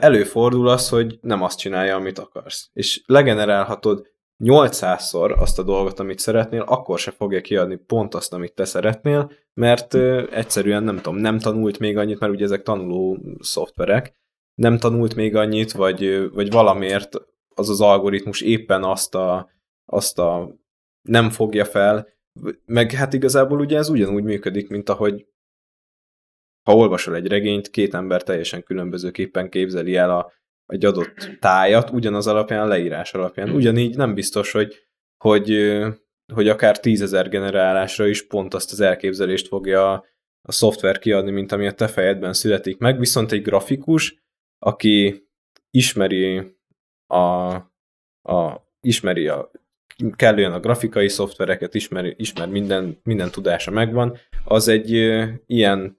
előfordul az, hogy nem azt csinálja, amit akarsz. És legenerálhatod nyolcszázszor azt a dolgot, amit szeretnél, akkor se fogja kiadni pont azt, amit te szeretnél, mert ö, egyszerűen nem tudom, nem tanult még annyit, mert ugye ezek tanuló szoftverek, nem tanult még annyit, vagy, vagy valamiért az az algoritmus éppen azt a, azt a nem fogja fel, meg hát igazából ugye ez ugyanúgy működik, mint ahogy ha olvasol egy regényt, két ember teljesen különbözőképpen képzeli el a egy adott tájat, ugyanaz alapján, leírás alapján. Ugyanígy nem biztos, hogy, hogy, hogy akár tízezer generálásra is pont azt az elképzelést fogja a, a szoftver kiadni, mint ami a te fejedben születik meg, viszont egy grafikus, aki ismeri a, a, ismeri a, kellően a grafikai szoftvereket, ismeri, ismer minden, minden tudása megvan, az egy ö, ilyen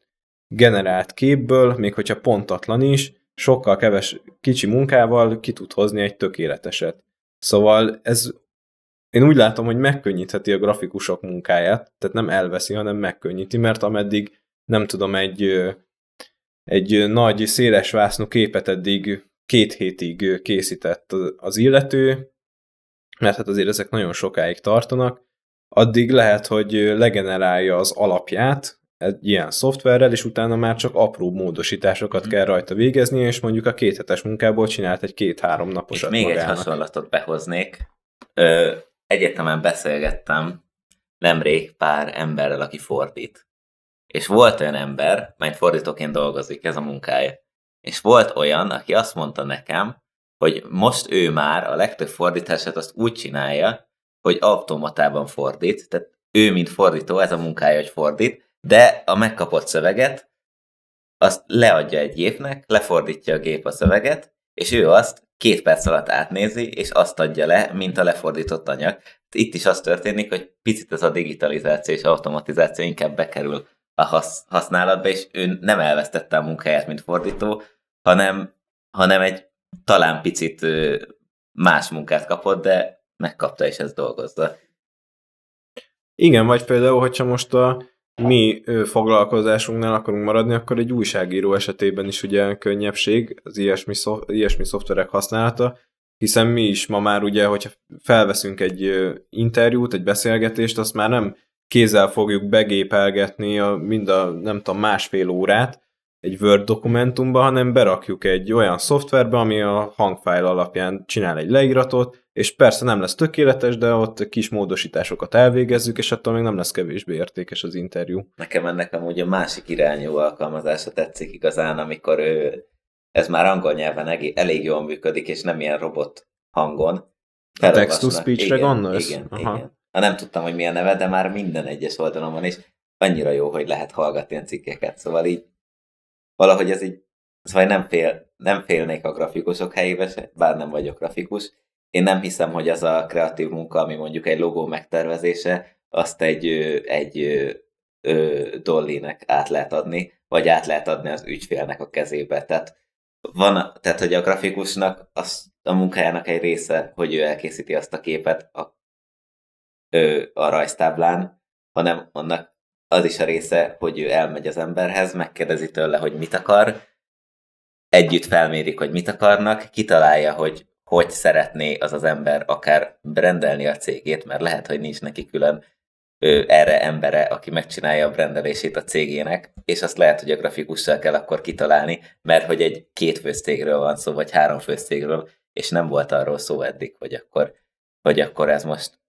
generált képből, még hogyha pontatlan is, sokkal keves, kicsi munkával ki tud hozni egy tökéleteset. Szóval ez, én úgy látom, hogy megkönnyítheti a grafikusok munkáját, tehát nem elveszi, hanem megkönnyíti, mert ameddig, nem tudom, egy, egy nagy, széles vásznú képet eddig két hétig készített az illető, mert hát azért ezek nagyon sokáig tartanak, addig lehet, hogy legenerálja az alapját egy ilyen szoftverrel, és utána már csak apró módosításokat hmm. kell rajta végezni, és mondjuk a két hetes munkából csinált egy két-három naposat magának. És még magának. Egy hasonlatot behoznék. Ö, egyetemen beszélgettem nemrég pár emberrel, aki fordít. És volt olyan ember, mert fordítóként dolgozik, ez a munkája. És volt olyan, aki azt mondta nekem, hogy most ő már a legtöbb fordítását azt úgy csinálja, hogy automatában fordít. Tehát ő, mint fordító, ez a munkája, hogy fordít, de a megkapott szöveget azt leadja egy gépnek, lefordítja a gép a szöveget, és ő azt két perc alatt átnézi, és azt adja le, mint a lefordított anyag. Itt is az történik, hogy picit ez a digitalizáció és automatizáció inkább bekerül a hasz, használatba, és ő nem elvesztette a munkáját, mint fordító, hanem, hanem egy talán picit más munkát kapott, de megkapta, és ezt dolgozza. Igen, vagy például, hogyha most a mi foglalkozásunknál akarunk maradni, akkor egy újságíró esetében is ugye könnyebbség az ilyesmi, szof- ilyesmi szoftverek használata, hiszen mi is ma már ugye, hogyha felveszünk egy interjút, egy beszélgetést, azt már nem kézzel fogjuk begépelgetni a, mind a, nem tudom, másfél órát egy Word dokumentumba, hanem berakjuk egy olyan szoftverbe, ami a hangfájl alapján csinál egy leíratot, és persze nem lesz tökéletes, de ott kis módosításokat elvégezzük, és attól még nem lesz kevésbé értékes az interjú. Nekem ennek amúgy a másik irányú alkalmazása tetszik igazán, amikor ő, ez már angol nyelven elég jól működik, és nem ilyen robot hangon. A text-to-speech-re gondolsz? Igen, Aha. igen. Ha nem tudtam, hogy mi a neve, de már minden egyes oldalon van, és annyira jó, hogy lehet hallgatni a cikkeket, szóval így valahogy ez így, szóval nem, fél, nem félnék a grafikusok helyébe se, bár nem vagyok grafikus. Én nem hiszem, hogy az a kreatív munka, ami mondjuk egy logó megtervezése, azt egy, egy ö, dollinek át lehet adni, vagy át lehet adni az ügyfélnek a kezébe. Tehát, van, tehát hogy a grafikusnak az, a munkájának egy része, hogy ő elkészíti azt a képet a, ö, a rajztáblán, hanem annak az is a része, hogy ő elmegy az emberhez, megkérdezi tőle, hogy mit akar, együtt felmérik, hogy mit akarnak, kitalálja, hogy hogy szeretné az az ember akár brendelni a cégét, mert lehet, hogy nincs neki külön ő, erre embere, aki megcsinálja a brendelését a cégének, és azt lehet, hogy a grafikussal kell akkor kitalálni, mert hogy egy kétfős cégről van szó, vagy háromfős cégről, és nem volt arról szó eddig, hogy akkor, hogy akkor, ez, most,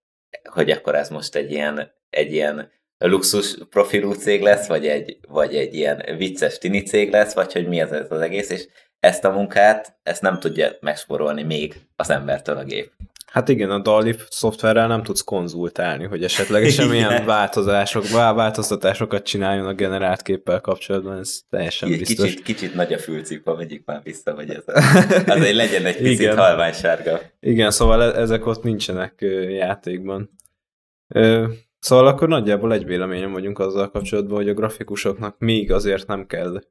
hogy akkor ez most egy ilyen, egy ilyen luxus profilú cég lesz, vagy egy, vagy egy ilyen vicces tini cég lesz, vagy hogy mi az ez az egész, és ezt a munkát, ezt nem tudja megsporolni még az embertől a gép. Hát igen, a dall-E szoftverrel nem tudsz konzultálni, hogy esetleg semmilyen változások, változtatásokat csináljon a generált képpel kapcsolatban, ez teljesen igen, biztos. Kicsit, kicsit nagy a fülcipva, megyük már vissza, vagy ez azért legyen egy picit igen. halványsárga. Igen, szóval ezek ott nincsenek játékban. Szóval akkor nagyjából egy véleményen vagyunk azzal kapcsolatban, hogy a grafikusoknak még azért nem kell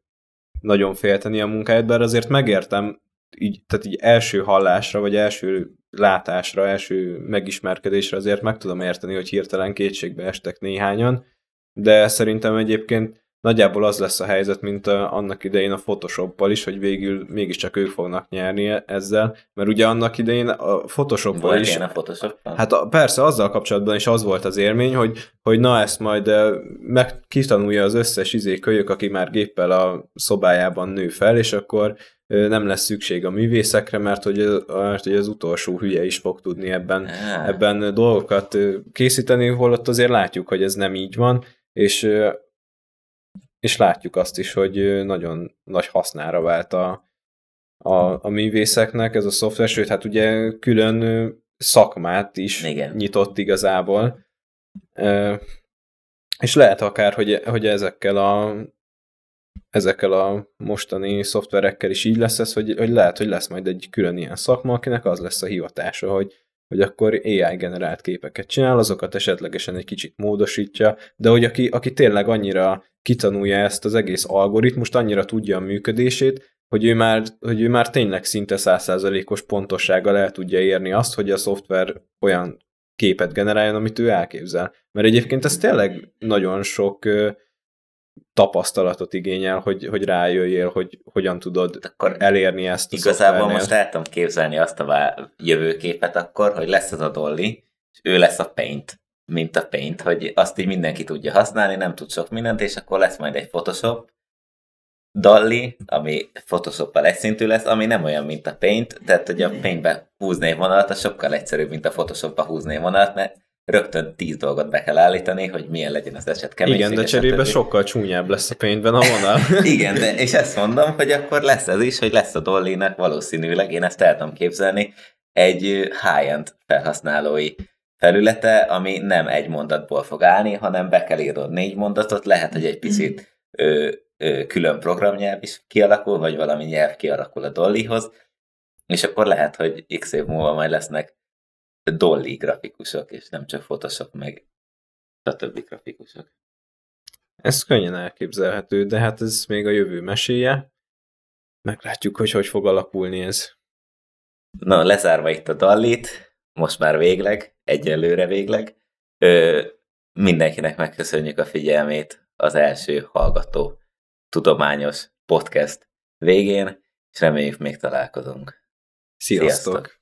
nagyon félteni a munkáját, bár azért megértem, így, tehát így első hallásra, vagy első látásra, első megismerkedésre azért meg tudom érteni, hogy hirtelen kétségbe estek néhányan, de szerintem egyébként nagyjából az lesz a helyzet, mint a, annak idején a Photoshoppal is, hogy végül mégiscsak ők fognak nyerni ezzel, mert ugye annak idején a Photoshoppal is... a Photoshoppal? Hát a, persze, azzal kapcsolatban is az volt az érmény, hogy, hogy na ezt majd meg kitanulja az összes izé kölyök, aki már géppel a szobájában nő fel, és akkor nem lesz szükség a művészekre, mert hogy, mert hogy az utolsó hülye is fog tudni ebben, ebben dolgokat készíteni, holott azért látjuk, hogy ez nem így van, és... és látjuk azt is, hogy nagyon nagy hasznára vált a, a, a művészeknek ez a szoftver, sőt, hát ugye külön szakmát is igen. nyitott igazából, e, és lehet akár, hogy, hogy ezekkel a ezekkel a mostani szoftverekkel is így lesz ez, hogy, hogy lehet, hogy lesz majd egy külön ilyen szakma, akinek az lesz a hivatása, hogy, hogy akkor á i generált képeket csinál, azokat esetlegesen egy kicsit módosítja, de hogy aki, aki tényleg annyira kitanulja ezt az egész algoritmust, annyira tudja a működését, hogy ő már, hogy ő már tényleg szinte száz százalékos pontossággal el tudja érni azt, hogy a szoftver olyan képet generáljon, amit ő elképzel. Mert egyébként ez tényleg nagyon sok tapasztalatot igényel, hogy, hogy rájöjjél, hogy hogyan tudod akkor elérni ezt a Igazából szoftvernél. Most el tudom képzelni azt a jövőképet akkor, hogy lesz az a dolli, és ő lesz a Paint, mint a Paint, hogy azt így mindenki tudja használni, nem tud sok mindent, és akkor lesz majd egy Photoshop, DALL-E, ami Photoshop-pal egyszintű lesz, ami nem olyan, mint a Paint, tehát hogy a Paint-be húzni egy vonalat, az sokkal egyszerűbb, mint a Photoshop-ba húzni egy vonalat, mert rögtön tíz dolgot be kell állítani, hogy milyen legyen az eset keménység. Igen, de cserébe sokkal csúnyább lesz a Paint-ben a vonal. Igen, de, és ezt mondom, hogy akkor lesz ez is, hogy lesz a DALL-E-nek valószínűleg, én ezt el tudom képzelni, egy high-end felhasználói felülete, ami nem egy mondatból fog állni, hanem be kell írnod négy mondatot, lehet, hogy egy picit ö, külön programnyelv is kialakul, vagy valami nyelv kialakul a DALL-E-hoz, és akkor lehet, hogy x év múlva majd lesznek DALL-E grafikusok, és nem csak Photoshop, meg a többi grafikusok. Ez könnyen elképzelhető, de hát ez még a jövő meséje. Meglátjuk, hogy hogy fog alakulni ez. Na, lezárva itt a DALL-E-t, most már végleg, egyelőre végleg, ö, mindenkinek megköszönjük a figyelmét az első hallgató tudományos podcast végén, és reméljük még találkozunk. Sziasztok! Sziasztok.